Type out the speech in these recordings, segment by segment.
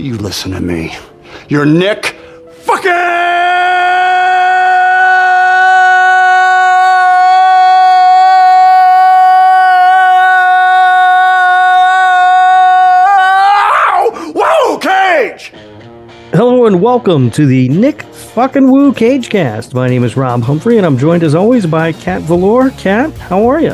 You listen to me. You're Nick Fucking Woo Cage! Hello and welcome to the Nick Fucking Woo Cage Cast. My name is Rob Humphrey and I'm joined as always by Kat Valor. Kat, how are you?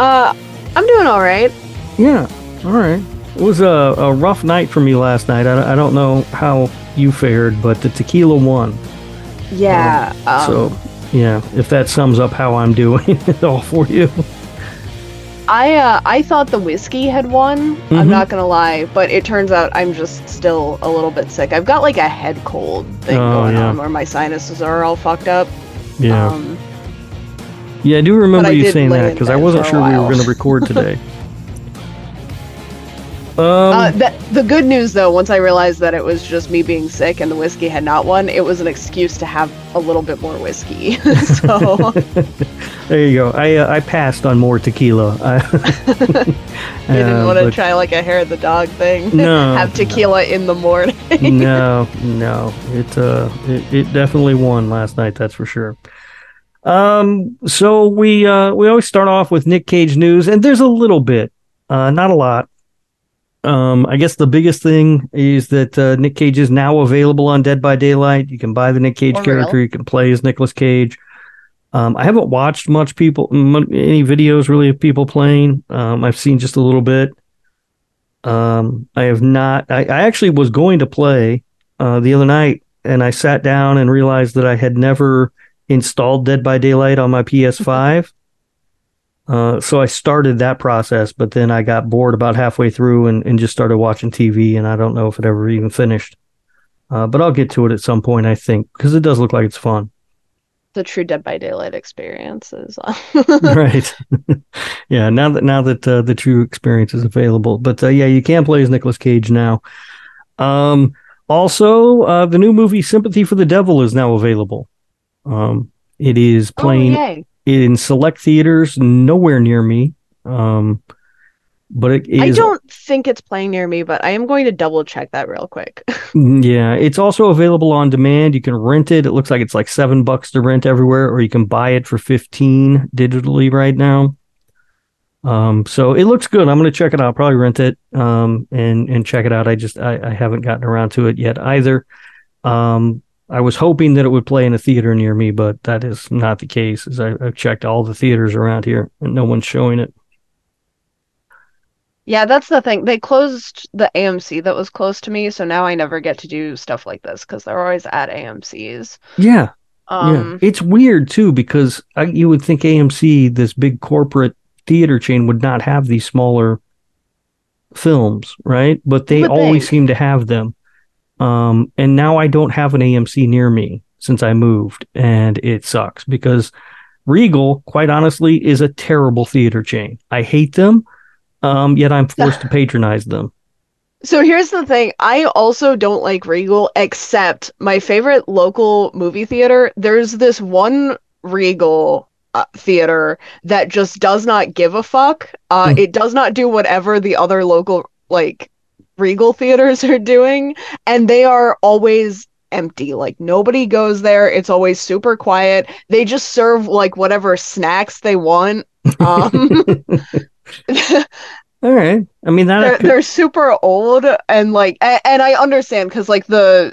I'm doing all right. Yeah, all right. It was a rough night for me last night. I don't know how you fared, but the tequila won. Yeah. If that sums up how I'm doing at all for you. I thought the whiskey had won. Mm-hmm. I'm not going to lie, but it turns out I'm just still a little bit sick. I've got like a head cold thing going on where my sinuses are all fucked up. Yeah. I do remember you saying that because I wasn't sure we were going to record today. The good news, though, once I realized that it was just me being sick and the whiskey had not won, it was an excuse to have a little bit more whiskey. So there you go. I passed on more tequila. I didn't want to try like a hair of the dog thing. No, have tequila in the morning. No. It definitely won last night. That's for sure. So we always start off with Nick Cage news, and there's a little bit, not a lot. I guess the biggest thing is that Nick Cage is now available on Dead by Daylight. You can buy the Nick Cage character. You can play as Nicolas Cage. I haven't watched any videos really of people playing. I've seen just a little bit. I have not. I actually was going to play the other night, and I sat down and realized that I had never installed Dead by Daylight on my PS5. So I started that process, but then I got bored about halfway through and just started watching TV, and I don't know if it ever even finished. But I'll get to it at some point, I think, because it does look like it's fun. The true Dead by Daylight experience is right. Yeah, now that the true experience is available. But you can play as Nicolas Cage now. Also, the new movie Sympathy for the Devil is now available. It is playing... Oh, yay. In select theaters, nowhere near me. But it is... I don't think it's playing near me, but I am going to double check that real quick. Yeah, it's also available on demand. You can rent it. It looks like it's like $7 to rent everywhere, or you can buy it for $15 digitally right now. So it looks good. I'm going to check it out. I'll probably rent it and check it out. I haven't gotten around to it yet either. I was hoping that it would play in a theater near me, but that is not the case, as I've checked all the theaters around here and no one's showing it. Yeah, that's the thing. They closed the AMC that was close to me, so now I never get to do stuff like this because they're always at AMCs. Yeah. It's weird, too, because you would think AMC, this big corporate theater chain, would not have these smaller films, right? But they always seem to have them. And now I don't have an AMC near me since I moved, and it sucks because Regal, quite honestly, is a terrible theater chain. I hate them, yet I'm forced to patronize them. So here's the thing. I also don't like Regal, except my favorite local movie theater. There's this one Regal theater that just does not give a fuck. It does not do whatever the other local, like, Regal theaters are doing, and they are always empty. Like, nobody goes there. It's always super quiet. They just serve like whatever snacks they want. All right. I mean, they're super old, and like, and I understand because like the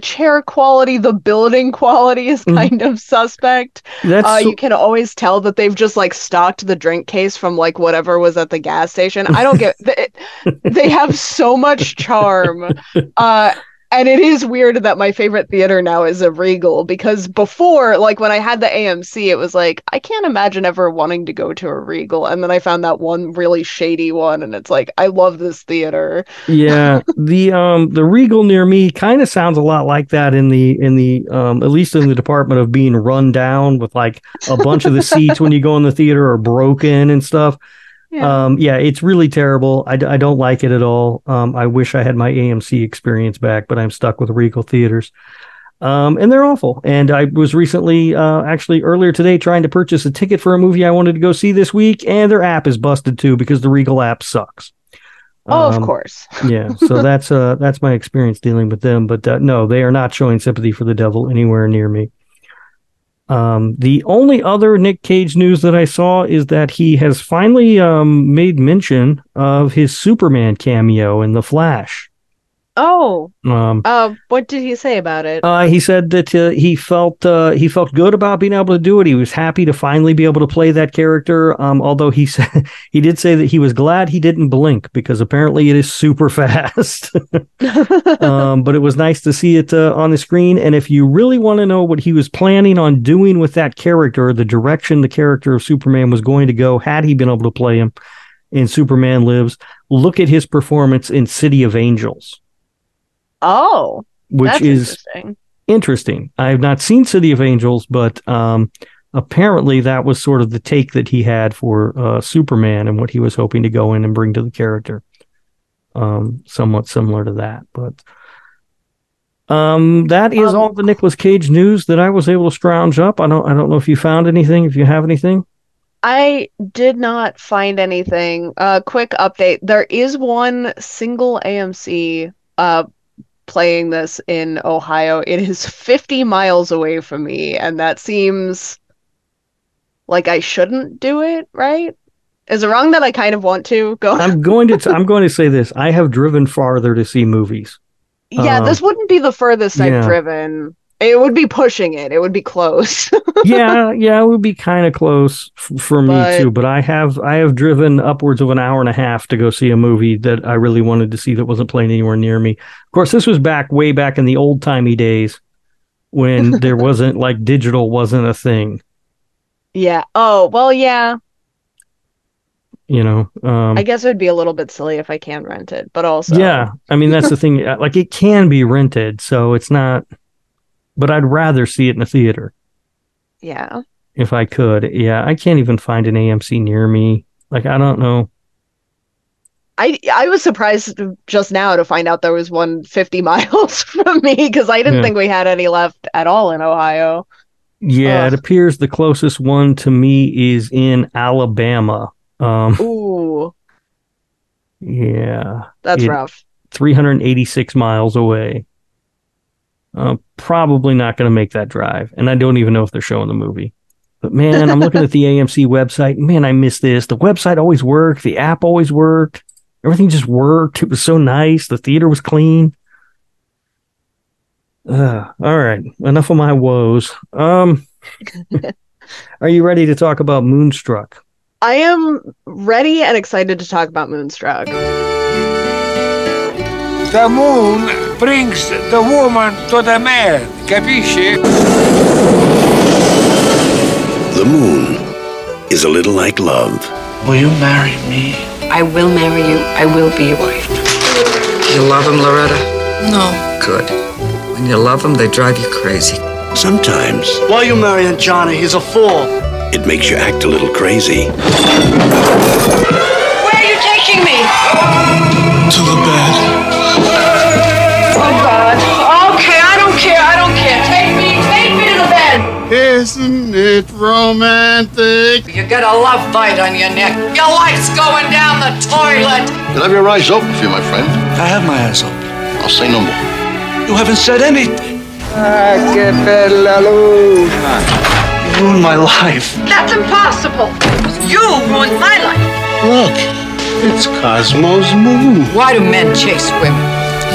chair quality, the building quality is kind of suspect. You can always tell that they've just like stocked the drink case from like whatever was at the gas station. I don't get it. They have so much charm. And it is weird that my favorite theater now is a Regal, because before, like when I had the AMC, it was like, I can't imagine ever wanting to go to a Regal. And then I found that one really shady one, and it's like, I love this theater. Yeah. The Regal near me kind of sounds a lot like that in the at least in the department of being run down, with like a bunch of the seats when you go in the theater are broken and stuff. Yeah. It's really terrible. I don't like it at all. I wish I had my AMC experience back, but I'm stuck with Regal theaters. And they're awful. And I was recently, actually earlier today, trying to purchase a ticket for a movie I wanted to go see this week, and their app is busted too, because the Regal app sucks. Oh, of course. Yeah. So that's my experience dealing with them. But no, they are not showing Sympathy for the Devil anywhere near me. The only other Nick Cage news that I saw is that he has finally made mention of his Superman cameo in The Flash. Oh, what did he say about it? He said that he felt good about being able to do it. He was happy to finally be able to play that character. Although he said, he did say that he was glad he didn't blink because apparently it is super fast. But it was nice to see it on the screen. And if you really want to know what he was planning on doing with that character, the direction the character of Superman was going to go had he been able to play him in Superman Lives, look at his performance in City of Angels. Oh, which is interesting. I have not seen City of Angels, but apparently that was sort of the take that he had for Superman and what he was hoping to go in and bring to the character. Somewhat similar to that, but that is all the Nicolas Cage news that I was able to scrounge up. I don't know if you found anything, if you have anything. I did not find anything. Quick update. There is one single AMC playing this in Ohio. It is 50 miles away from me, and that seems like I shouldn't do it, right? Is it wrong that I kind of want to go? I'm going to say this. I have driven farther to see movies. Yeah, this wouldn't be the furthest I've driven. It would be pushing it. It would be close. yeah, it would be kind of close for me too. But I have driven upwards of an hour and a half to go see a movie that I really wanted to see that wasn't playing anywhere near me. Of course, this was way back in the old timey days when there wasn't like digital wasn't a thing. Yeah. Oh well. Yeah. You know, I guess it would be a little bit silly if I can rent it, but also yeah. I mean, that's the thing. Like it can be rented, so it's not. But I'd rather see it in a theater. Yeah. If I could. Yeah. I can't even find an AMC near me. Like, I don't know. I was surprised just now to find out there was one 50 miles from me because I didn't think we had any left at all in Ohio. Yeah. It appears the closest one to me is in Alabama. Ooh. Yeah. That's rough. 386 miles away. Probably not going to make that drive. And I don't even know if they're showing the movie. But man, I'm looking at the AMC website. Man, I miss this. The website always worked. The app always worked. Everything just worked. It was so nice. The theater was clean. All right. Enough of my woes. Are you ready to talk about Moonstruck? I am ready and excited to talk about Moonstruck. The moon brings the woman to the man, capisce? The moon is a little like love. Will you marry me? I will marry you. I will be your wife. You love him, Loretta? No. Good. When you love him, they drive you crazy. Sometimes. Why are you marrying Johnny? He's a fool. It makes you act a little crazy. Where are you taking me? To the bed. Isn't it romantic? You got a love bite on your neck. Your life's going down the toilet. You'll have your eyes open for you, my friend. I have my eyes open. I'll say no more. You haven't said anything. You ruined my life. That's impossible. You ruined my life. Look, it's Cosmo's moon. Why do men chase women?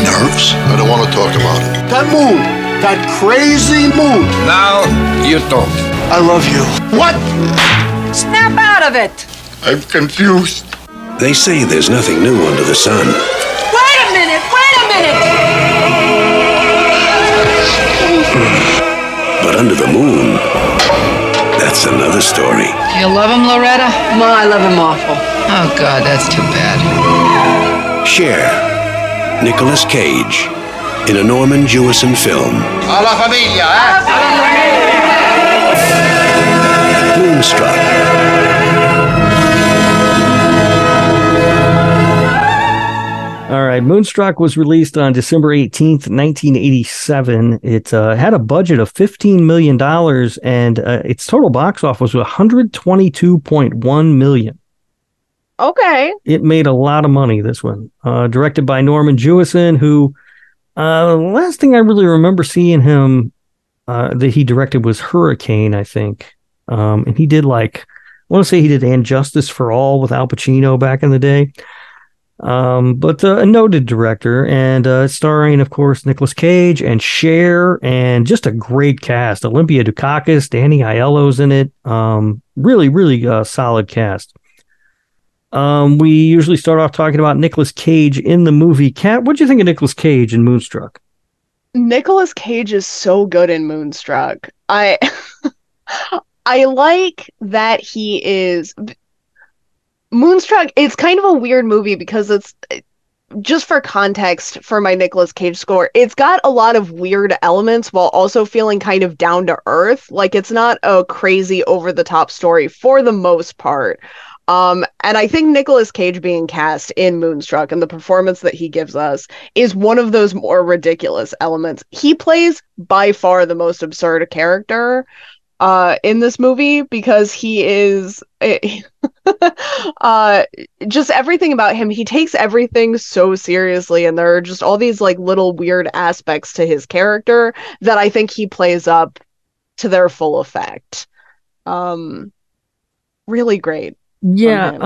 Nerves? I don't want to talk about it. That moon. That crazy mood. Now you don't. I love you. What? Snap out of it. I'm confused. They say there's nothing new under the sun. Wait a minute. Wait a minute. But under the moon, that's another story. Do you love him, Loretta? No, I love him awful. Oh, God, that's too bad. Cher, Nicolas Cage. In a Norman Jewison film. A la familia, eh? Moonstruck. All right, Moonstruck was released on December 18th, 1987. It had a budget of $15 million, and its total box office was $122.1 million. Okay. It made a lot of money, this one. Directed by Norman Jewison, who the last thing I really remember seeing him that he directed was Hurricane, I think. And he did I want to say he did And Justice for All with Al Pacino back in the day. But a noted director, and starring, of course, Nicolas Cage and Cher, and just a great cast. Olympia Dukakis, Danny Aiello's in it. Really, really solid cast. We usually start off talking about Nicolas Cage in the movie. Kat, what do you think of Nicolas Cage in Moonstruck? Nicolas Cage is so good in Moonstruck. I like that he is... Moonstruck, it's kind of a weird movie because it's, just for context for my Nicolas Cage score, it's got a lot of weird elements while also feeling kind of down to earth. Like, it's not a crazy over-the-top story for the most part. And I think Nicolas Cage being cast in Moonstruck and the performance that he gives us is one of those more ridiculous elements. He plays by far the most absurd character in this movie, because he is just everything about him, he takes everything so seriously, and there are just all these little weird aspects to his character that I think he plays up to their full effect. Really great. Yeah.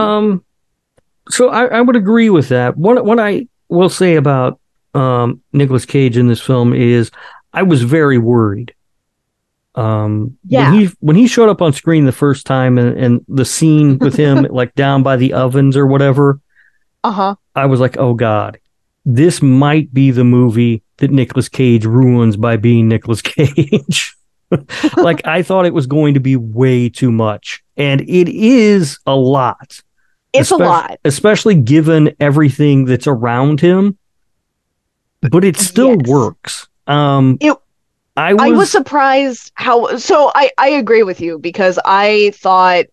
So I would agree with that. What I will say about Nicolas Cage in this film is I was very worried. When he showed up on screen the first time, and the scene with him down by the ovens or whatever, I was like, oh God, this might be the movie that Nicolas Cage ruins by being Nicolas Cage. I thought it was going to be way too much, and it is a lot. It's a lot, especially given everything that's around him, but it still works. I was surprised how... So I agree with you, because I thought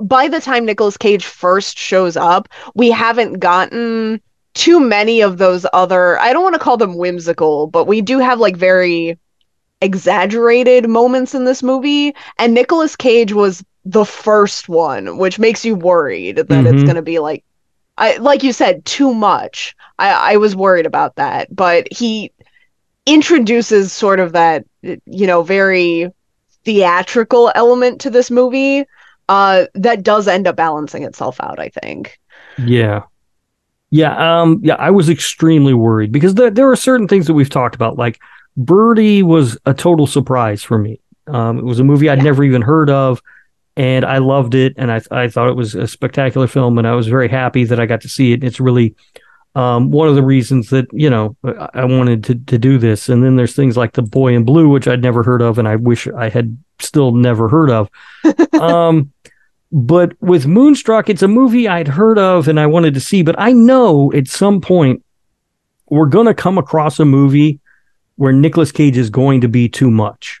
by the time Nicolas Cage first shows up, we haven't gotten too many of those other... I don't want to call them whimsical, but we do have very exaggerated moments in this movie. And Nicolas Cage was the first one, which makes you worried that it's going to be like you said, too much. I was worried about that, but he introduces sort of that, very theatrical element to this movie that does end up balancing itself out, I think. I was extremely worried, because there are certain things that we've talked about, Birdie was a total surprise for me. It was a movie I'd never even heard of, and I loved it, and I thought it was a spectacular film, and I was very happy that I got to see it. It's really... one of the reasons that, I wanted to do this. And then there's things like The Boy in Blue, which I'd never heard of, and I wish I had still never heard of. But with Moonstruck, it's a movie I'd heard of and I wanted to see, but I know at some point we're going to come across a movie where Nicolas Cage is going to be too much.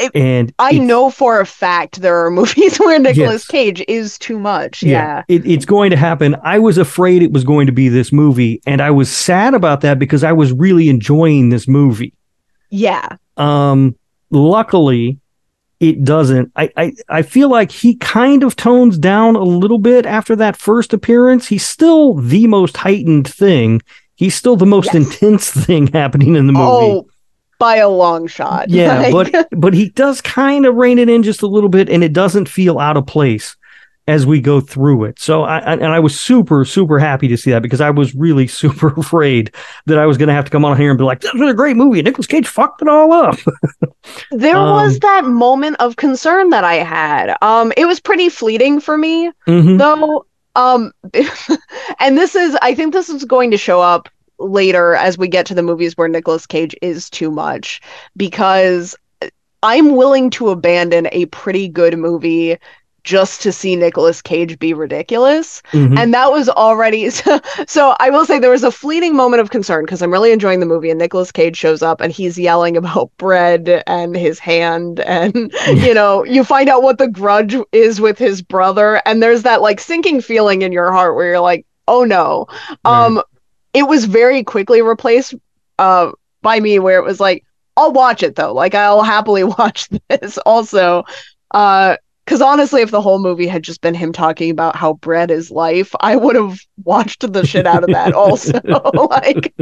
I know for a fact there are movies where Nicolas Cage is too much. It's going to happen. I was afraid it was going to be this movie, and I was sad about that because I was really enjoying this movie. Yeah. Luckily, it doesn't. I feel like he kind of tones down a little bit after that first appearance. He's still the most heightened thing. He's still the most intense thing happening in the movie. Oh. By a long shot. Yeah, but he does kind of rein it in just a little bit, and it doesn't feel out of place as we go through it. So I was super, super happy to see that, because I was really super afraid that I was going to have to come on here and be like, this was a great movie, Nicolas Cage fucked it all up. There was that moment of concern that I had. It was pretty fleeting for me, though. And I think this is going to show up later as we get to the movies where Nicolas Cage is too much, because I'm willing to abandon a pretty good movie just to see Nicolas Cage be ridiculous. And that was already... So I will say there was a fleeting moment of concern, because I'm really enjoying the movie and Nicolas Cage shows up and he's yelling about bread and his hand, and you find out what the grudge is with his brother, and there's that sinking feeling in your heart where you're like, oh no. Right. It was very quickly replaced by me, where it was I'll watch it though. I'll happily watch this also. Because honestly, if the whole movie had just been him talking about how bread is life, I would have watched the shit out of that also. Like,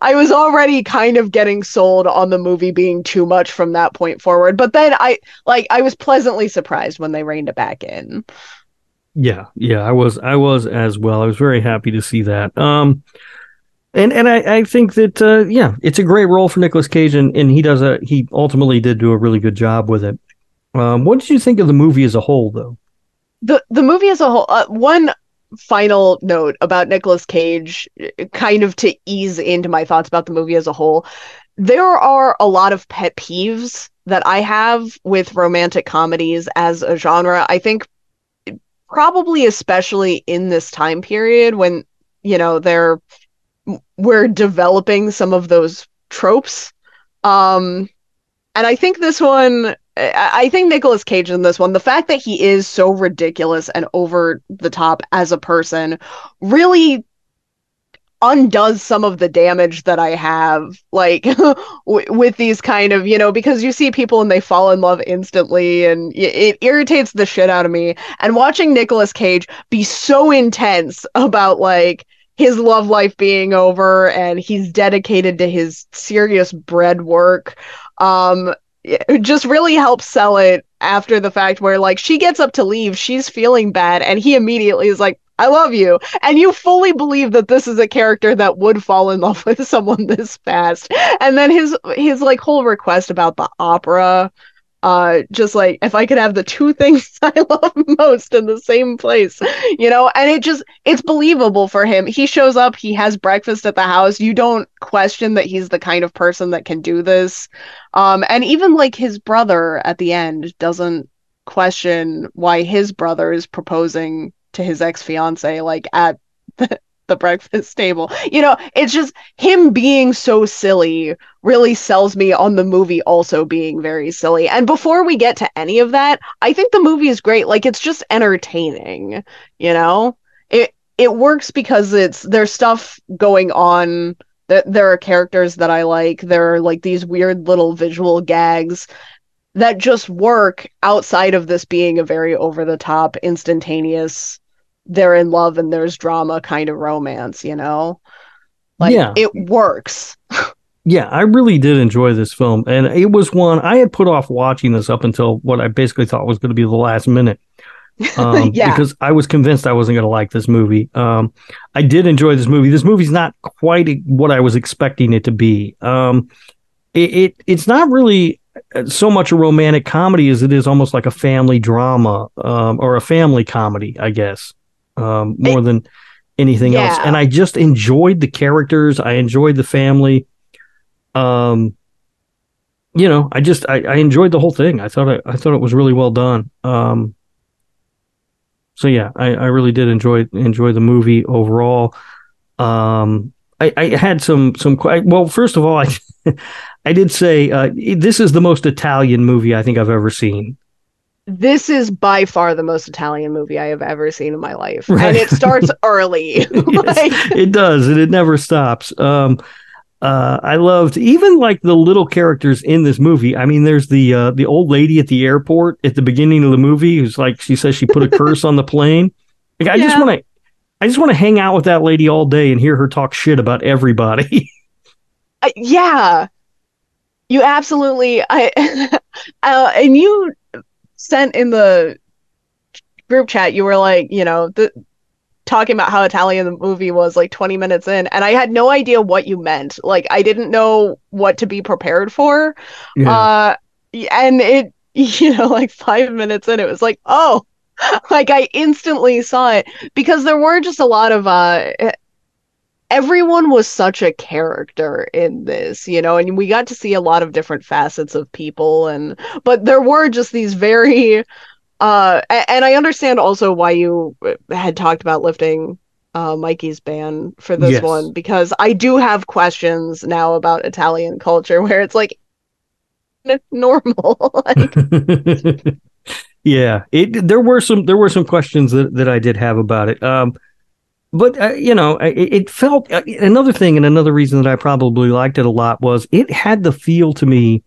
I was already kind of getting sold on the movie being too much from that point forward. But then I was pleasantly surprised when they reined it back in. Yeah, I was as well. I was very happy to see that. And I think that, it's a great role for Nicolas Cage, and he ultimately did do a really good job with it. What did you think of the movie as a whole, though? The movie as a whole, one final note about Nicolas Cage, kind of to ease into my thoughts about the movie as a whole. There are a lot of pet peeves that I have with romantic comedies as a genre. I think probably especially in this time period when, we're developing some of those tropes. And I think this one, I think Nicolas Cage in this one, the fact that he is so ridiculous and over the top as a person really undoes some of the damage that I have, like, with these kind of, because you see people and they fall in love instantly, and it irritates the shit out of me. And watching Nicolas Cage be so intense about, like, his love life being over and he's dedicated to his serious bread work, it just really helps sell it after the fact, where, like, she gets up to leave, she's feeling bad, and he immediately is like, I love you. And you fully believe that this is a character that would fall in love with someone this fast. And then his like whole request about the opera, just like, if I could have the two things I love most in the same place, and it's believable for him. He shows up, he has breakfast at the house. You don't question that he's the kind of person that can do this. And even like his brother at the end doesn't question why his brother is proposing to his ex-fiance, like, at the breakfast table. It's just him being so silly really sells me on the movie also being very silly. And before we get to any of that, I think the movie is great. Like, it's just entertaining, It works because there's stuff going on, that there are characters that I like. There are, like, these weird little visual gags that just work outside of this being a very over-the-top, instantaneous, they're in love and there's drama kind of romance, Like, yeah. It works. Yeah, I really did enjoy this film. And it was one, I had put off watching this up until what I basically thought was going to be the last minute. Because I was convinced I wasn't going to like this movie. I did enjoy this movie. This movie's not quite what I was expecting it to be. It's not really so much a romantic comedy as it is almost like a family drama, or a family comedy, I guess, more than anything else. And I just enjoyed the characters. I enjoyed the family. I enjoyed the whole thing. I thought it was really well done. I really did enjoy the movie overall. I had some. Well, first of all, I did say this is the most Italian movie I think I've ever seen. This is by far the most Italian movie I have ever seen in my life, right? And it starts early. Like... Yes, it does, and it never stops. I loved even like the little characters in this movie. I mean, there's the old lady at the airport at the beginning of the movie who's like, she says she put a curse on the plane. Like, I just want to hang out with that lady all day and hear her talk shit about everybody. Yeah, you absolutely. And you sent in the group chat, you were like, talking about how Italian the movie was, like, 20 minutes in. And I had no idea what you meant. Like, I didn't know what to be prepared for. Yeah. And it, like, 5 minutes in, it was like, oh. Like, I instantly saw it, because there were just a lot of everyone was such a character in this, and we got to see a lot of different facets of people, but there were just these very and I understand also why you had talked about lifting Mikey's ban for this one, because I do have questions now about Italian culture where it's like normal. Like, yeah, there were some questions that I did have about it. It felt, another reason that I probably liked it a lot was it had the feel to me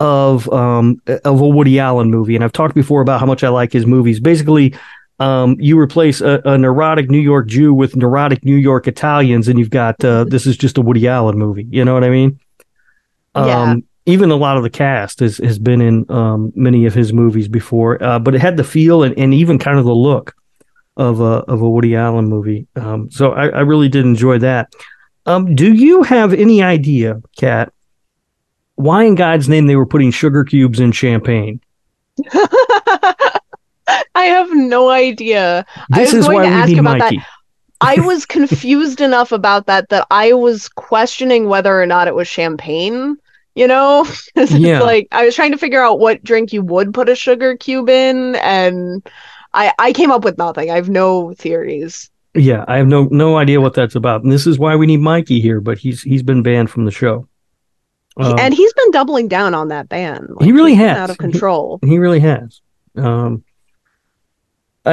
of a Woody Allen movie. And I've talked before about how much I like his movies. Basically, you replace a neurotic New York Jew with neurotic New York Italians, and you've got this is just a Woody Allen movie. You know what I mean? Yeah. Even a lot of the cast has been in many of his movies before, but it had the feel and even kind of the look of a Woody Allen movie. So I really did enjoy that. Do you have any idea, Kat, why in God's name they were putting sugar cubes in champagne? I have no idea. This I was going to ask about Mikey. That. I was confused enough about that I was questioning whether or not it was champagne. You know, yeah. Like I was trying to figure out what drink you would put a sugar cube in, and I came up with nothing. I have no theories. Yeah, I have no idea what that's about. And this is why we need Mikey here, but he's been banned from the show. And he's been doubling down on that ban. Like, he really has. Out of control. He really has. I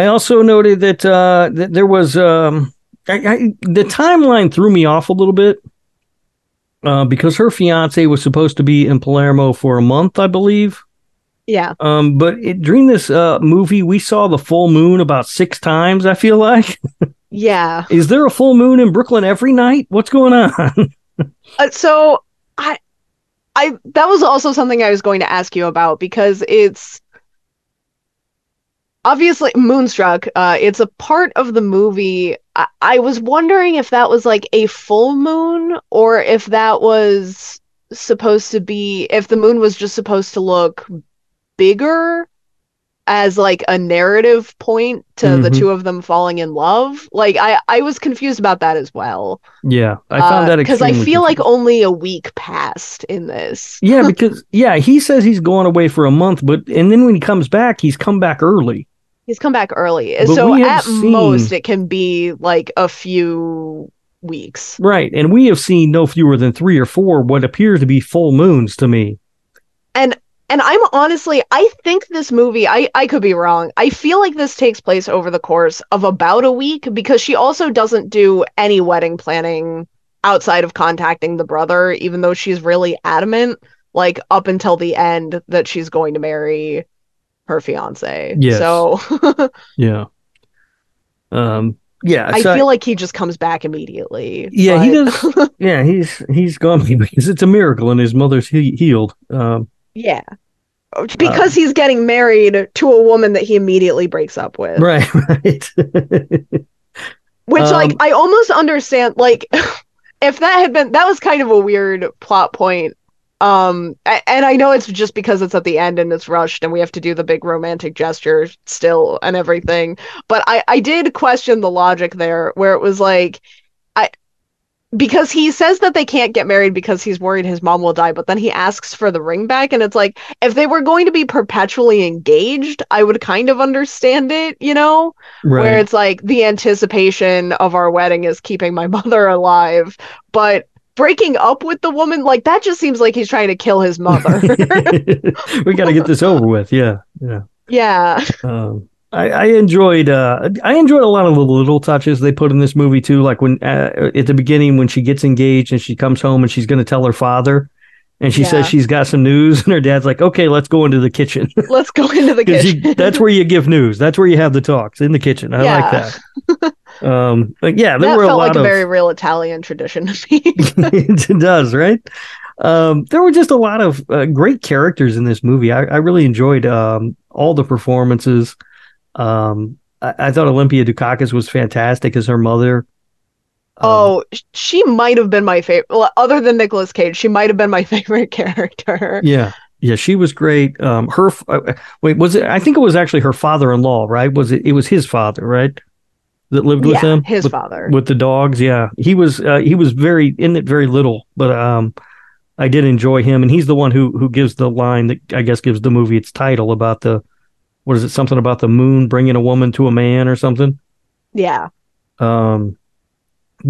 also noted that that there was the timeline threw me off a little bit. Because her fiance was supposed to be in Palermo for a month, I believe. Yeah. But during this movie, we saw the full moon about 6 times, I feel like. Yeah. Is there a full moon in Brooklyn every night? What's going on? So that was also something I was going to ask you about, because it's obviously Moonstruck. It's a part of the movie. I was wondering if that was like a full moon, or if that was supposed to be, if the moon was just supposed to look bigger as like a narrative point to the two of them falling in love. Like I was confused about that as well. Yeah. I found that because I feel like only a week passed in this. Yeah. Because he says he's going away for a month, and then when he comes back, he's come back early. He's come back early. But so at most, it can be like a few weeks. Right. And we have seen no fewer than 3 or 4 what appears to be full moons to me. And I'm honestly, I think this movie, I could be wrong. I feel like this takes place over the course of about a week, because she also doesn't do any wedding planning outside of contacting the brother, even though she's really adamant, like up until the end, that she's going to marry her fiance. Yes. So yeah. I feel like he just comes back immediately. Yeah, but... he does. Yeah, he's gone, because it's a miracle and his mother's healed. Yeah. Because he's getting married to a woman that he immediately breaks up with. Right. Which like I almost understand, like if that was kind of a weird plot point. And I know it's just because it's at the end and it's rushed and we have to do the big romantic gesture still and everything. But I did question the logic there, where it was like, because he says that they can't get married because he's worried his mom will die, but then he asks for the ring back. And it's like, if they were going to be perpetually engaged, I would kind of understand it, you know, right. Where it's like the anticipation of our wedding is keeping my mother alive. But breaking up with the woman, like that just seems like he's trying to kill his mother. We got to get this over with. Yeah. I enjoyed a lot of the little touches they put in this movie too, like when at the beginning when she gets engaged and she comes home and she's going to tell her father, and she says she's got some news, and her dad's like, okay, let's go into the kitchen. That's where you give news, that's where you have the talks, in the kitchen. I like that. But yeah, there were a lot of... That felt like a very real Italian tradition to me. It does, right? There were just a lot of great characters in this movie. I really enjoyed all the performances. I thought Olympia Dukakis was fantastic as her mother. She might have been my favorite. Well, other than Nicolas Cage, she might have been my favorite character. Yeah. Yeah, she was great. I think it was actually her father-in-law, right? It was his father, right? That lived with him, his father, with the dogs. Yeah, he was very in it, very little, but I did enjoy him, and he's the one who gives the line that I guess gives the movie its title about something about the moon bringing a woman to a man or something. Yeah. But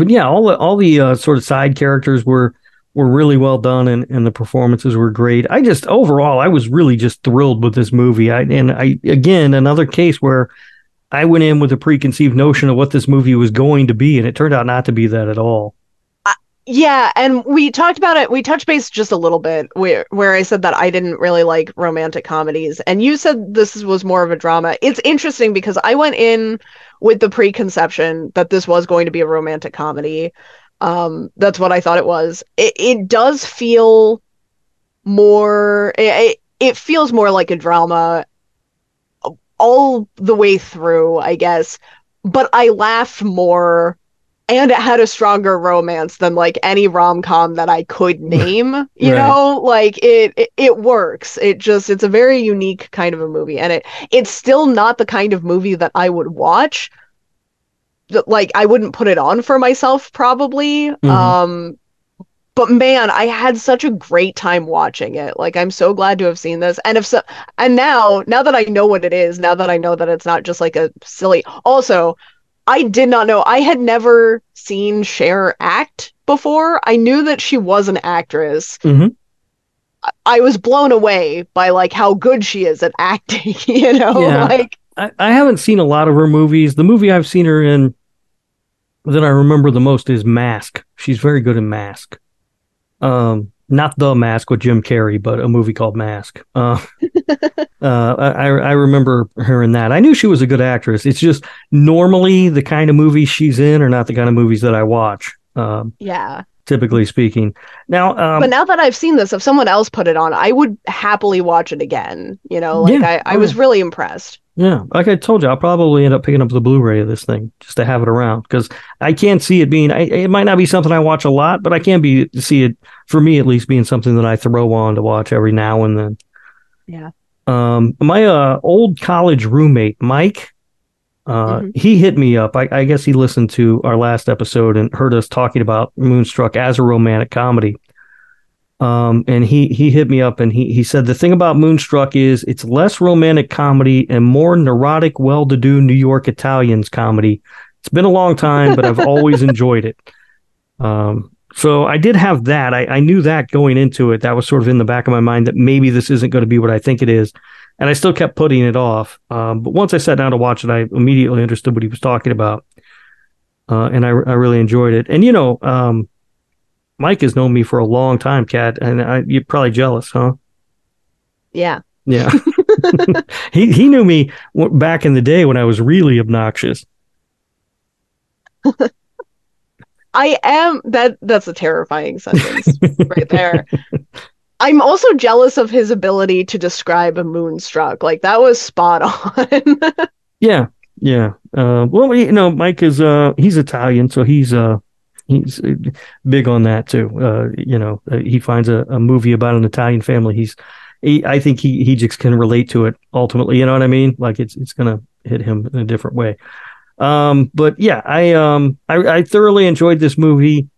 yeah, all the sort of side characters were really well done, and the performances were great. I was really just thrilled with this movie. Again, another case where I went in with a preconceived notion of what this movie was going to be, and it turned out not to be that at all. I, Yeah, and we talked about it. We touched base just a little bit where I said that I didn't really like romantic comedies, and you said this was more of a drama. It's interesting because I went in with the preconception that this was going to be a romantic comedy. That's what I thought it was. It does feel more. It feels more like a drama all the way through, I guess. But I laughed more. And it had a stronger romance than like any rom-com that I could name, you know, like it works. It just, it's a very unique kind of a movie, and it's still not the kind of movie that I would watch. Like, I wouldn't put it on for myself probably. Mm-hmm. But man, I had such a great time watching it. Like, I'm so glad to have seen this. And if so, and now that I know what it is, now that I know that it's not just like a silly, also, I did not know. I had never seen Cher act before. I knew that she was an actress. Mm-hmm. I was blown away by like how good she is at acting, you know? Yeah. Like, I haven't seen a lot of her movies. The movie I've seen her in that I remember the most is Mask. She's very good in Mask. Not The Mask with Jim Carrey, but a movie called Mask. I remember her in that. I knew she was a good actress. It's just normally the kind of movies she's in are not the kind of movies that I watch. Yeah. Typically speaking. Now, but now that I've seen this, if someone else put it on, I would happily watch it again. You know, like I was really impressed. Yeah. Like I told you, I'll probably end up picking up the Blu-ray of this thing just to have it around, because I can't see it being, it might not be something I watch a lot, but I can see it, for me at least, being something that I throw on to watch every now and then. Yeah. My old college roommate, Mike, he hit me up. I guess he listened to our last episode and heard us talking about Moonstruck as a romantic comedy. And he hit me up and he said, the thing about Moonstruck is it's less romantic comedy and more neurotic, well-to-do New York Italians comedy. It's been a long time, but I've always enjoyed it. So I did have that. I knew that going into it. That was sort of in the back of my mind that maybe this isn't going to be what I think it is. And I still kept putting it off. But once I sat down to watch it, I immediately understood what he was talking about. And I really enjoyed it. And, you know, Mike has known me for a long time, Kat, and you're probably jealous, huh? Yeah. Yeah. He knew me back in the day when I was really obnoxious. I am. That's a terrifying sentence right there. I'm also jealous of his ability to describe a Moonstruck. Like, that was spot on. Yeah. Yeah. Well, you know, Mike is, he's Italian, so he's big on that too. You know, he finds a movie about an Italian family. I think he just can relate to it ultimately. You know what I mean? Like, it's going to hit him in a different way. But yeah, I thoroughly enjoyed this movie.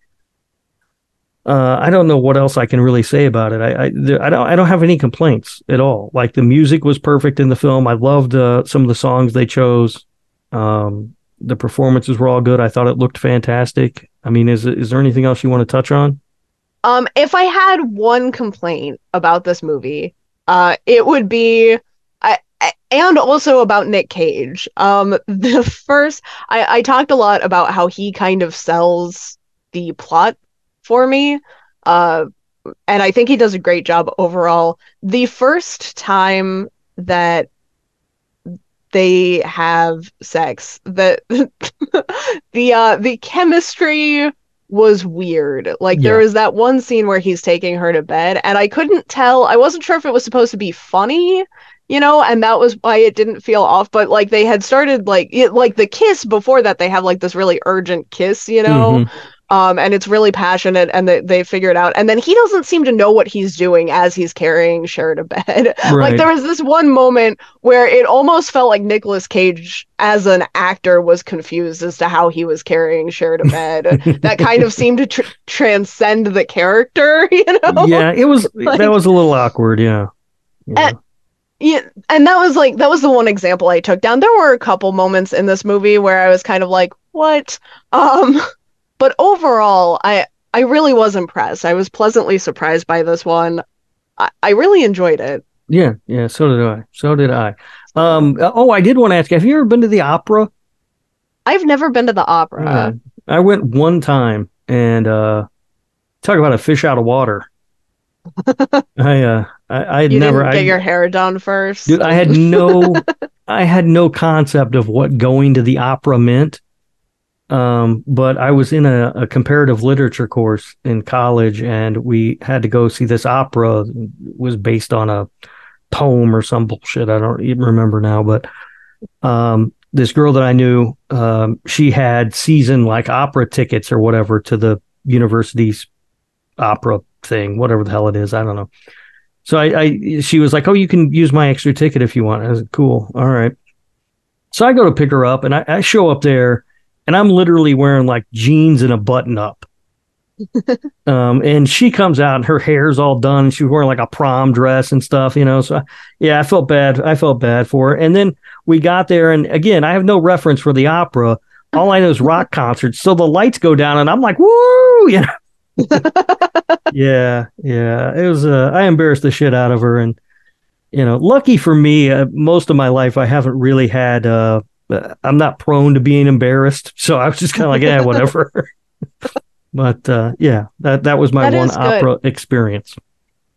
I don't know what else I can really say about it. I don't have any complaints at all. Like, the music was perfect in the film. I loved some of the songs they chose. The performances were all good. I thought it looked fantastic. I mean, is there anything else you want to touch on? If I had one complaint about this movie, it would be, and also about Nick Cage. The first, I talked a lot about how he kind of sells the plot for me. And I think he does a great job overall. The first time that they have sex, the chemistry was weird. Like, there was that one scene where he's taking her to bed, and I couldn't tell. I wasn't sure if it was supposed to be funny, you know, and that was why it didn't feel off. But like, they had started like the kiss before that, they have like this really urgent kiss, you know, and it's really passionate, and they figure it out. And then he doesn't seem to know what he's doing as he's carrying Cher to bed. Right. Like, there was this one moment where it almost felt like Nicolas Cage as an actor was confused as to how he was carrying Cher to bed. That kind of seemed to transcend the character, you know? Yeah, it was, like, that was a little awkward. Yeah. Yeah. Yeah, and that was the one example I took down. There were a couple moments in this movie where I was kind of like, what? But overall, I really was impressed. I was pleasantly surprised by this one. I really enjoyed it. Yeah, yeah, so did I. I did want to ask, have you ever been to the opera? I've never been to the opera. I went one time, and Talk about a fish out of water. I had never didn't get your hair done first, dude. I had no, I had no concept of what going to the opera meant. But I was in a comparative literature course in college, and we had to go see this opera. It was based on a poem or some bullshit. I don't even remember now, but this girl that I knew, she had season like opera tickets or whatever to the university's opera thing, whatever the hell it is. I don't know. So I she was like, oh, you can use my extra ticket if you want. I was like, cool. All right. So I go to pick her up, and I show up there, and I'm literally wearing like jeans and a button up. And she comes out and her hair's all done. She was wearing like a prom dress and stuff, you know? So yeah, I felt bad. I felt bad for her. And then we got there, and again, I have no reference for the opera. All I know is rock concerts. So the lights go down and I'm like, woo, you know? Yeah. It was, I embarrassed the shit out of her. And, you know, lucky for me, most of my life, I haven't really had, I'm not prone to being embarrassed. So I was just kind of like, yeah, whatever. But yeah, that was my one opera experience.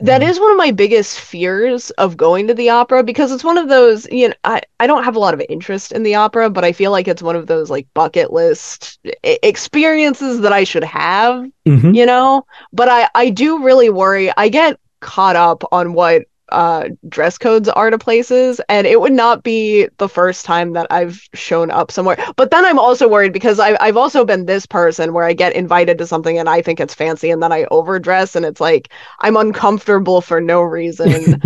That is one of my biggest fears of going to the opera, because it's one of those, you know, I don't have a lot of interest in the opera, but I feel like it's one of those like bucket list experiences that I should have, you know, but I do really worry. I get caught up on what dress codes are to places, and it would not be the first time that I've shown up somewhere. But then I'm also worried because I've also been this person where I get invited to something and I think it's fancy, and then I overdress, and it's like I'm uncomfortable for no reason.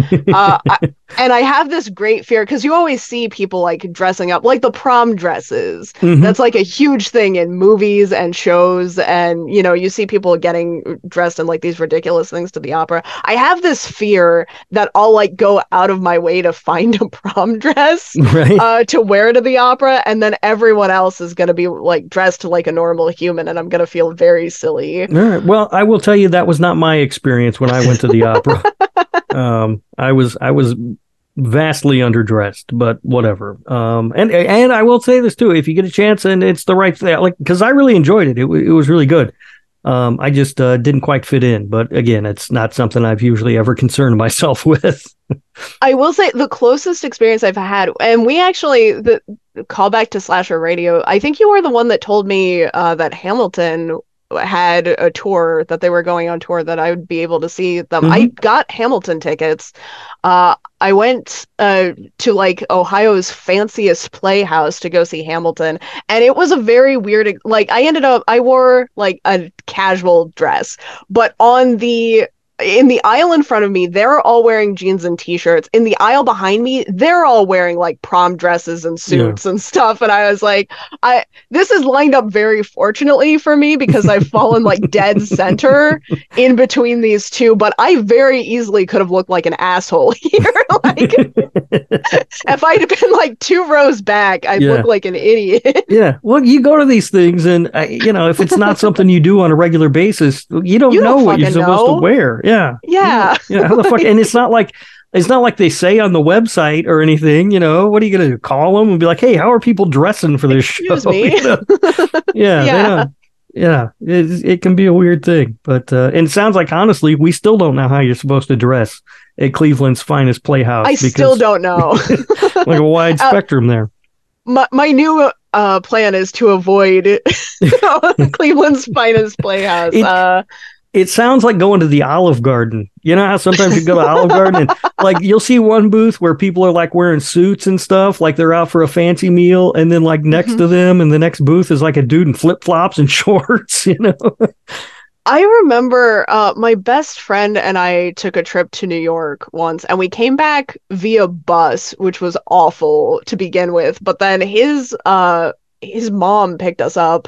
And I have this great fear, because you always see people like dressing up like the prom dresses. That's like a huge thing in movies and shows, and you know, you see people getting dressed in like these ridiculous things to the opera. I have this fear that I'll like go out of my way to find a prom dress to wear to the opera, and then everyone else is going to be like dressed like a normal human, and I'm going to feel very silly. All right. Well, I will tell you that was not my experience when I went to the opera. I was vastly underdressed, but whatever. And I will say this too: if you get a chance and it's the right thing, like, because I really enjoyed it. It was really good. I just didn't quite fit in. But again, it's not something I've usually ever concerned myself with. I will say the closest experience I've had, and we actually, the callback to Slasher Radio, I think you were the one that told me that Hamilton had a tour, that they were going on tour, that I would be able to see them. I got Hamilton tickets. I went to like Ohio's fanciest playhouse to go see Hamilton, and it was a very weird, like, I wore like a casual dress, but in the aisle in front of me, they're all wearing jeans and t-shirts. In the aisle behind me, they're all wearing like prom dresses and suits and stuff. And I was like, this is lined up very fortunately for me, because I've fallen like dead center in between these two, but I very easily could have looked like an asshole here. Like, if I'd been like two rows back, I'd look like an idiot. Yeah. Well, you go to these things, and you know, if it's not something you do on a regular basis, you don't know what you're supposed to wear. Yeah. How the fuck? And it's not like they say on the website or anything. You know, what are you gonna do? Call them and be like, "Hey, how are people dressing for this show?" Me. You know? Yeah. It can be a weird thing, but and it sounds like, honestly, we still don't know how you're supposed to dress at Cleveland's finest playhouse. I still don't know. Like a wide spectrum there. My new plan is to avoid Cleveland's finest playhouse. It sounds like going to the Olive Garden. You know how sometimes you go to Olive Garden and like you'll see one booth where people are like wearing suits and stuff, like they're out for a fancy meal, and then like next to them in the next booth is like a dude in flip-flops and shorts, you know. I remember my best friend and I took a trip to New York once, and we came back via bus, which was awful to begin with, but then his mom picked us up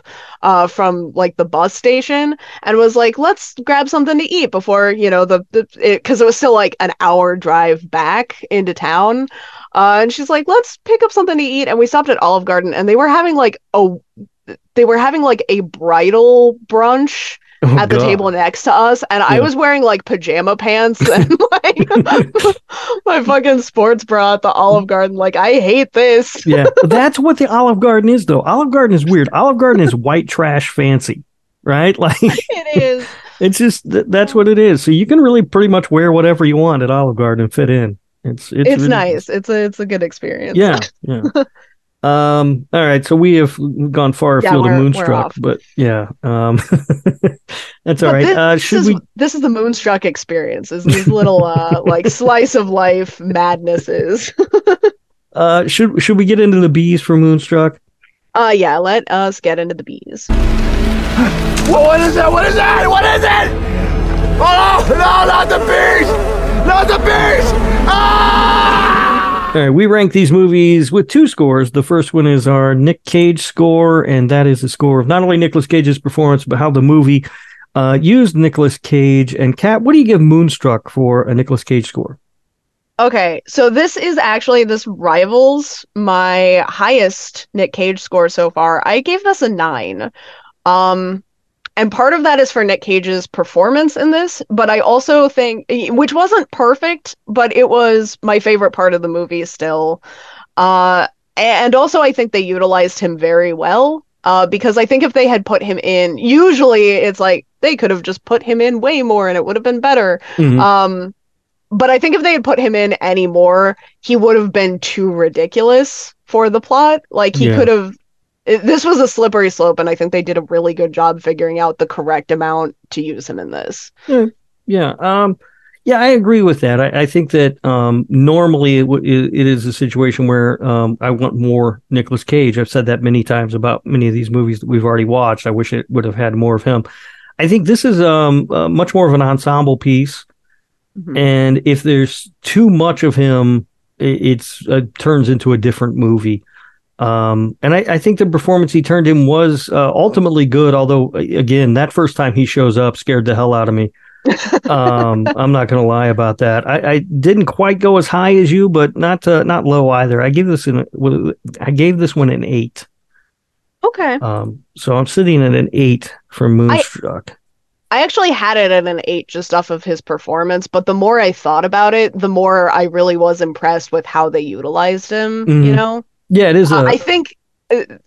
from like the bus station and was like, let's grab something to eat before, you know, because it was still like an hour drive back into town. And she's like, let's pick up something to eat. And we stopped at Olive Garden, and they were having like a bridal brunch at the table next to us, and I was wearing like pajama pants and like my fucking sports bra at the Olive Garden. Like, I hate this. Yeah, that's what the Olive Garden is, though. Olive Garden is weird. Olive Garden is white trash fancy, right? Like, it is. It's just, that's what it is. So you can really pretty much wear whatever you want at Olive Garden and fit in. It's really nice. It's a good experience. Yeah. Yeah. All right. So we have gone far afield of Moonstruck, but yeah. That's all right. This is the Moonstruck experience, is these little like slice of life madnesses. Should we get into the bees for Moonstruck? Yeah, let us get into the bees. What is that? What is that? What is it? Oh, no, not the bees! Not the bees! Ah! All right, we rank these movies with two scores. The first one is our Nick Cage score, and that is the score of not only Nicolas Cage's performance, but how the movie used Nicolas Cage. And Kat, what do you give Moonstruck for a Nicolas Cage score? Okay, so this rivals my highest Nick Cage score so far. I gave this a 9. And part of that is for Nick Cage's performance in this, but I also think, which wasn't perfect, but it was my favorite part of the movie still. And also I think they utilized him very well, because I think if they had put him in, usually it's like they could have just put him in way more and it would have been better. Mm-hmm. But I think if they had put him in any more, he would have been too ridiculous for the plot. Like he could have. This was a slippery slope, and I think they did a really good job figuring out the correct amount to use him in this. Yeah. Yeah, I agree with that. I think that normally it is a situation where I want more Nicolas Cage. I've said that many times about many of these movies that we've already watched. I wish it would have had more of him. I think this is much more of an ensemble piece. Mm-hmm. And if there's too much of him, it turns into a different movie. And I think the performance he turned in was ultimately good, although, again, that first time he shows up scared the hell out of me. I'm not going to lie about that. I didn't quite go as high as you, but not low either. I gave this one an 8. Okay. So I'm sitting at an 8 for Moonstruck. I actually had it at an 8 just off of his performance, but the more I thought about it, the more I really was impressed with how they utilized him, mm-hmm. you know? Yeah, it is. I think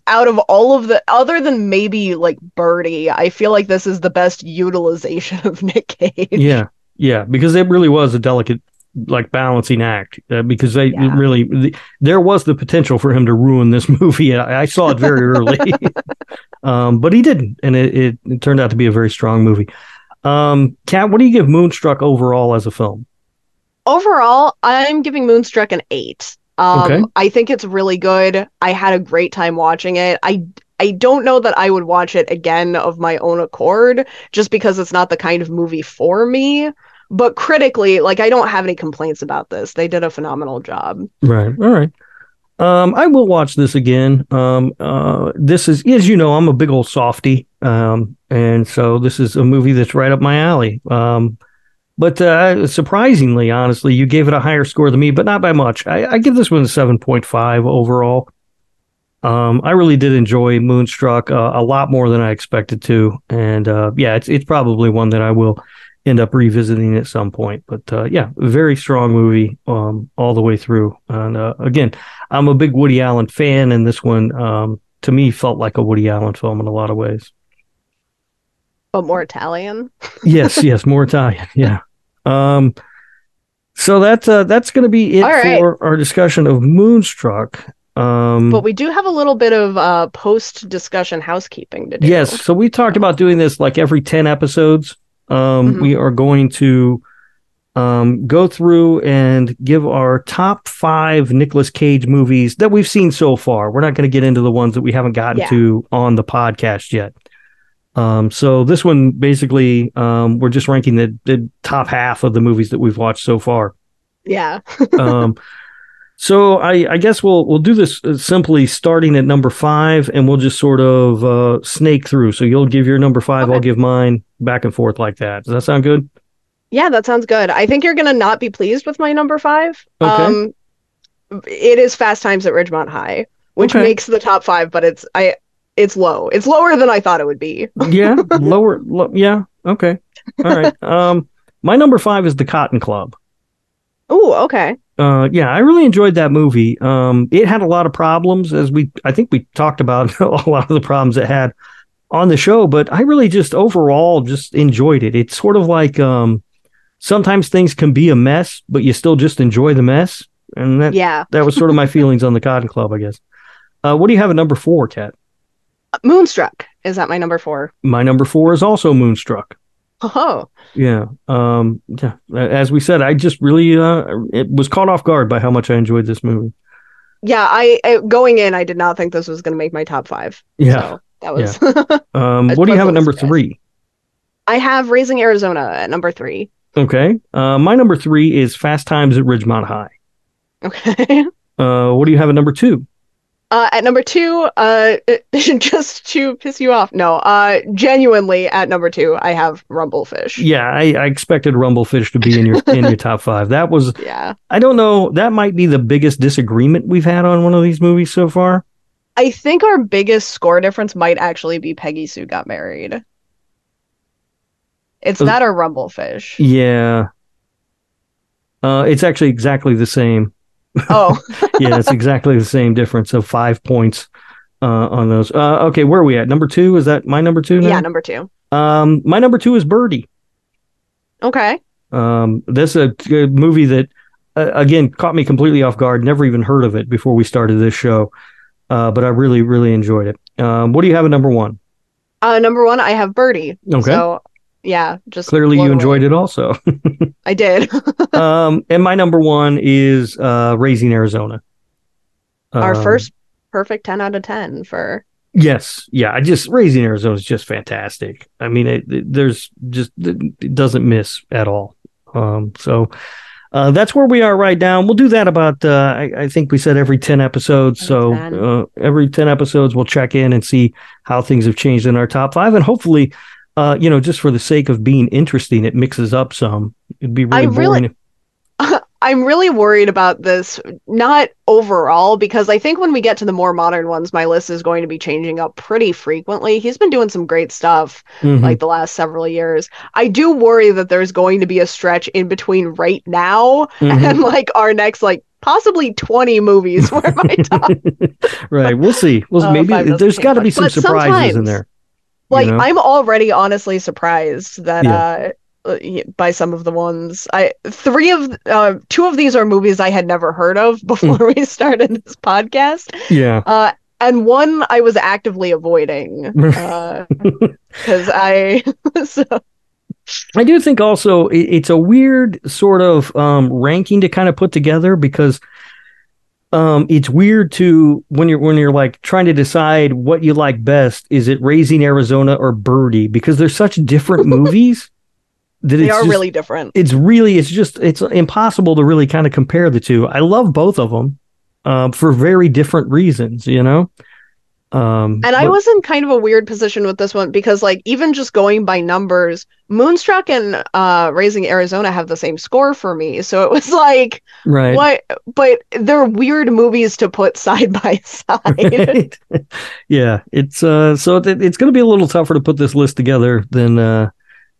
out of all of the, other than maybe like Birdie, I feel like this is the best utilization of Nick Cage. Yeah, because it really was a delicate, like, balancing act. Because there was the potential for him to ruin this movie. I saw it very early, but he didn't, and it turned out to be a very strong movie. Kat, what do you give Moonstruck overall as a film? Overall, I'm giving Moonstruck an 8. Okay. I think it's really good. I had a great time watching it. I don't know that I would watch it again of my own accord, just because it's not the kind of movie for me. But critically, like, I don't have any complaints about this. They did a phenomenal job. Right. All right. I will watch this again. This is, as you know, I'm a big old softie. And so this is a movie that's right up my alley. But surprisingly, honestly, you gave it a higher score than me, but not by much. I give this one a 7.5 overall. I really did enjoy Moonstruck a lot more than I expected to. And it's probably one that I will end up revisiting at some point. But very strong movie all the way through. And again, I'm a big Woody Allen fan, and this one, to me, felt like a Woody Allen film in a lot of ways. But more Italian? Yes, more Italian, yeah. So that's going to be it for our discussion of Moonstruck. But we do have a little bit of post-discussion housekeeping to do. Yes, so we talked about doing this like every 10 episodes. Mm-hmm. We are going to go through and give our top 5 Nicolas Cage movies that we've seen so far. We're not going to get into the ones that we haven't gotten to on the podcast yet. So this one, basically, we're just ranking the top half of the movies that we've watched so far. Yeah. So I guess we'll do this simply starting at number 5, and we'll just sort of snake through. So you'll give your number 5, okay. I'll give mine, back and forth like that. Does that sound good? Yeah, that sounds good. I think you're going to not be pleased with my number 5. Okay. It is Fast Times at Ridgemont High, which makes the top 5, but it's low. It's lower than I thought it would be. Yeah. Lower. Yeah. Okay. All right. My number 5 is The Cotton Club. Oh, okay. I really enjoyed that movie. It had a lot of problems, as I think we talked about a lot of the problems it had. on the show, but I really just overall just enjoyed it. It's sort of like sometimes things can be a mess, but you still just enjoy the mess. And that, that was sort of my feelings on the Cotton Club, I guess. What do you have at number four, Kat? Moonstruck. Is that my number four? My number four is also Moonstruck. Oh, yeah. Yeah. As we said, I just really it was caught off guard by how much I enjoyed this movie. Yeah. I going in, I did not think this was going to make my top five. Yeah. So that was. Yeah. What do you have at number three? I have Raising Arizona at number three. Okay. My number three is Fast Times at Ridgemont High. Okay. What do you have at number two? At number two, just to piss you off. No, genuinely at number two, I have Rumblefish. Yeah, I expected Rumblefish to be in your in your top five. That was, I don't know. That might be the biggest disagreement we've had on one of these movies so far. I think our biggest score difference might actually be Peggy Sue Got Married. It's that or Rumblefish. Yeah. It's actually exactly the same. Oh, yeah, it's exactly the same difference of 5 points on those. Okay, where are we at? Number two, is that my number two now? Yeah, number two. My number two is Birdie. Okay. This is a movie that, again, caught me completely off guard. Never even heard of it before we started this show, but I really, really enjoyed it. What do you have at number one? Number one, I have Birdie. Okay. So, yeah, just clearly you enjoyed it also. I did. And my number one is Raising Arizona. Our first perfect 10 out of 10 for. Yes. Yeah. I just Raising Arizona is just fantastic. I mean, there's just it doesn't miss at all. So that's where we are right now. We'll do that about I think we said every 10 episodes. So 10. Every 10 episodes, we'll check in and see how things have changed in our top five. And hopefully, you know, just for the sake of being interesting, it mixes up some. It'd be really boring. I'm really worried about this, not overall, because I think when we get to the more modern ones, my list is going to be changing up pretty frequently. He's been doing some great stuff like the last several years. I do worry that there's going to be a stretch in between right now and like our next possibly 20 movies where my top. Right. We'll see. Well, maybe there's got to be some surprises in there. I'm already honestly surprised that by some of the ones two of these are movies I had never heard of before we started this podcast. Yeah. And one I was actively avoiding because I do think also it's a weird sort of ranking to kind of put together because it's weird to when you're like trying to decide what you like best. Is it Raising Arizona or Birdie? Because they're such different movies that really different. It's impossible to really kind of compare the two. I love both of them for very different reasons, you know. I was in kind of a weird position with this one because even just going by numbers, Moonstruck and Raising Arizona have the same score for me. So it was right. What? But they're weird movies to put side by side. Right. Yeah. It's so it's going to be a little tougher to put this list together than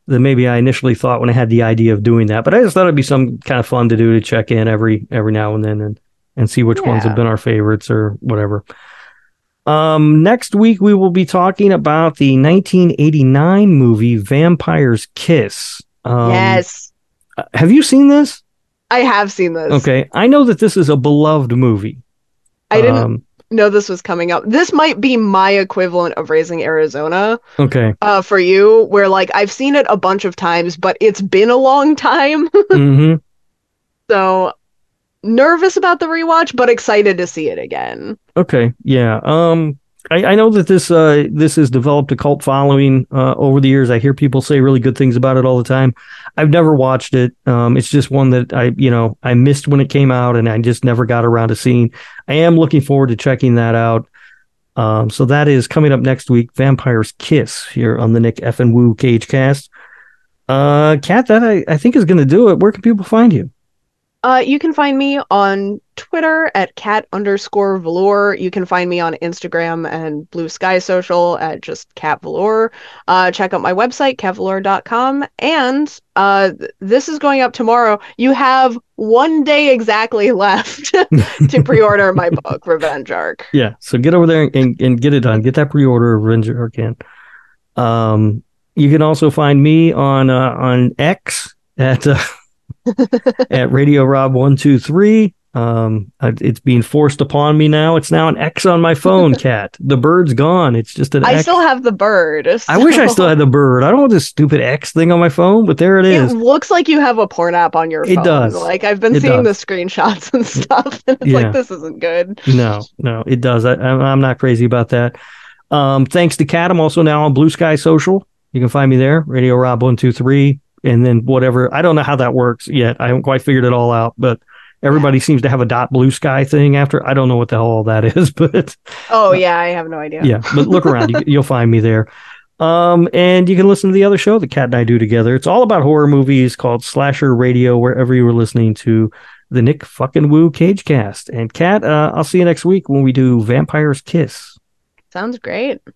maybe I initially thought when I had the idea of doing that. But I just thought it'd be some kind of fun to do, to check in every now and then and see which ones have been our favorites or whatever. Next week, we will be talking about the 1989 movie, Vampire's Kiss. Yes. Have you seen this? I have seen this. Okay. I know that this is a beloved movie. I didn't know this was coming up. This might be my equivalent of Raising Arizona. Okay. For you, where I've seen it a bunch of times, but it's been a long time. So nervous about the rewatch, but excited to see it again. Okay. Yeah. I know that this has developed a cult following over the years. I hear people say really good things about it all the time. I've never watched it. It's just one that I missed when it came out, and I just never got around to seeing. I am looking forward to checking that out. So that is coming up next week, Vampire's Kiss, here on the Nick Fucking Woo Cage Cast. Kat, that I think is going to do it. Where can people find you? You can find me on Twitter at cat_velour. You can find me on Instagram and Blue Sky Social at just catvelour. Check out my website, catvelour.com. And this is going up tomorrow. You have one day exactly left to pre-order my book, Revenge Arc. Yeah, so get over there and get it done. Get that pre-order of Revenge Arc in. You can also find me on X at Radio Rob 123. It's being forced upon me now. It's now an X on my phone, Cat. The bird's gone. It's just an X. I still have the bird. So. I wish I still had the bird. I don't want this stupid X thing on my phone, but there it is. It looks like you have a porn app on your phone. It does. Like, I've been seeing the screenshots and stuff, and it's like, this isn't good. No, it does. I'm not crazy about that. Thanks to Cat. I'm also now on Blue Sky Social. You can find me there, Radio Rob 123, and then whatever. I don't know how that works yet. I haven't quite figured it all out, but everybody seems to have a .blue sky thing after. I don't know what the hell all that is, but I have no idea. Yeah, but look around; you'll find me there. And you can listen to the other show that Kat and I do together. It's all about horror movies, called Slasher Radio. Wherever you were listening to the Nick Fucking Woo Cage Cast, and Kat, I'll see you next week when we do Vampire's Kiss. Sounds great.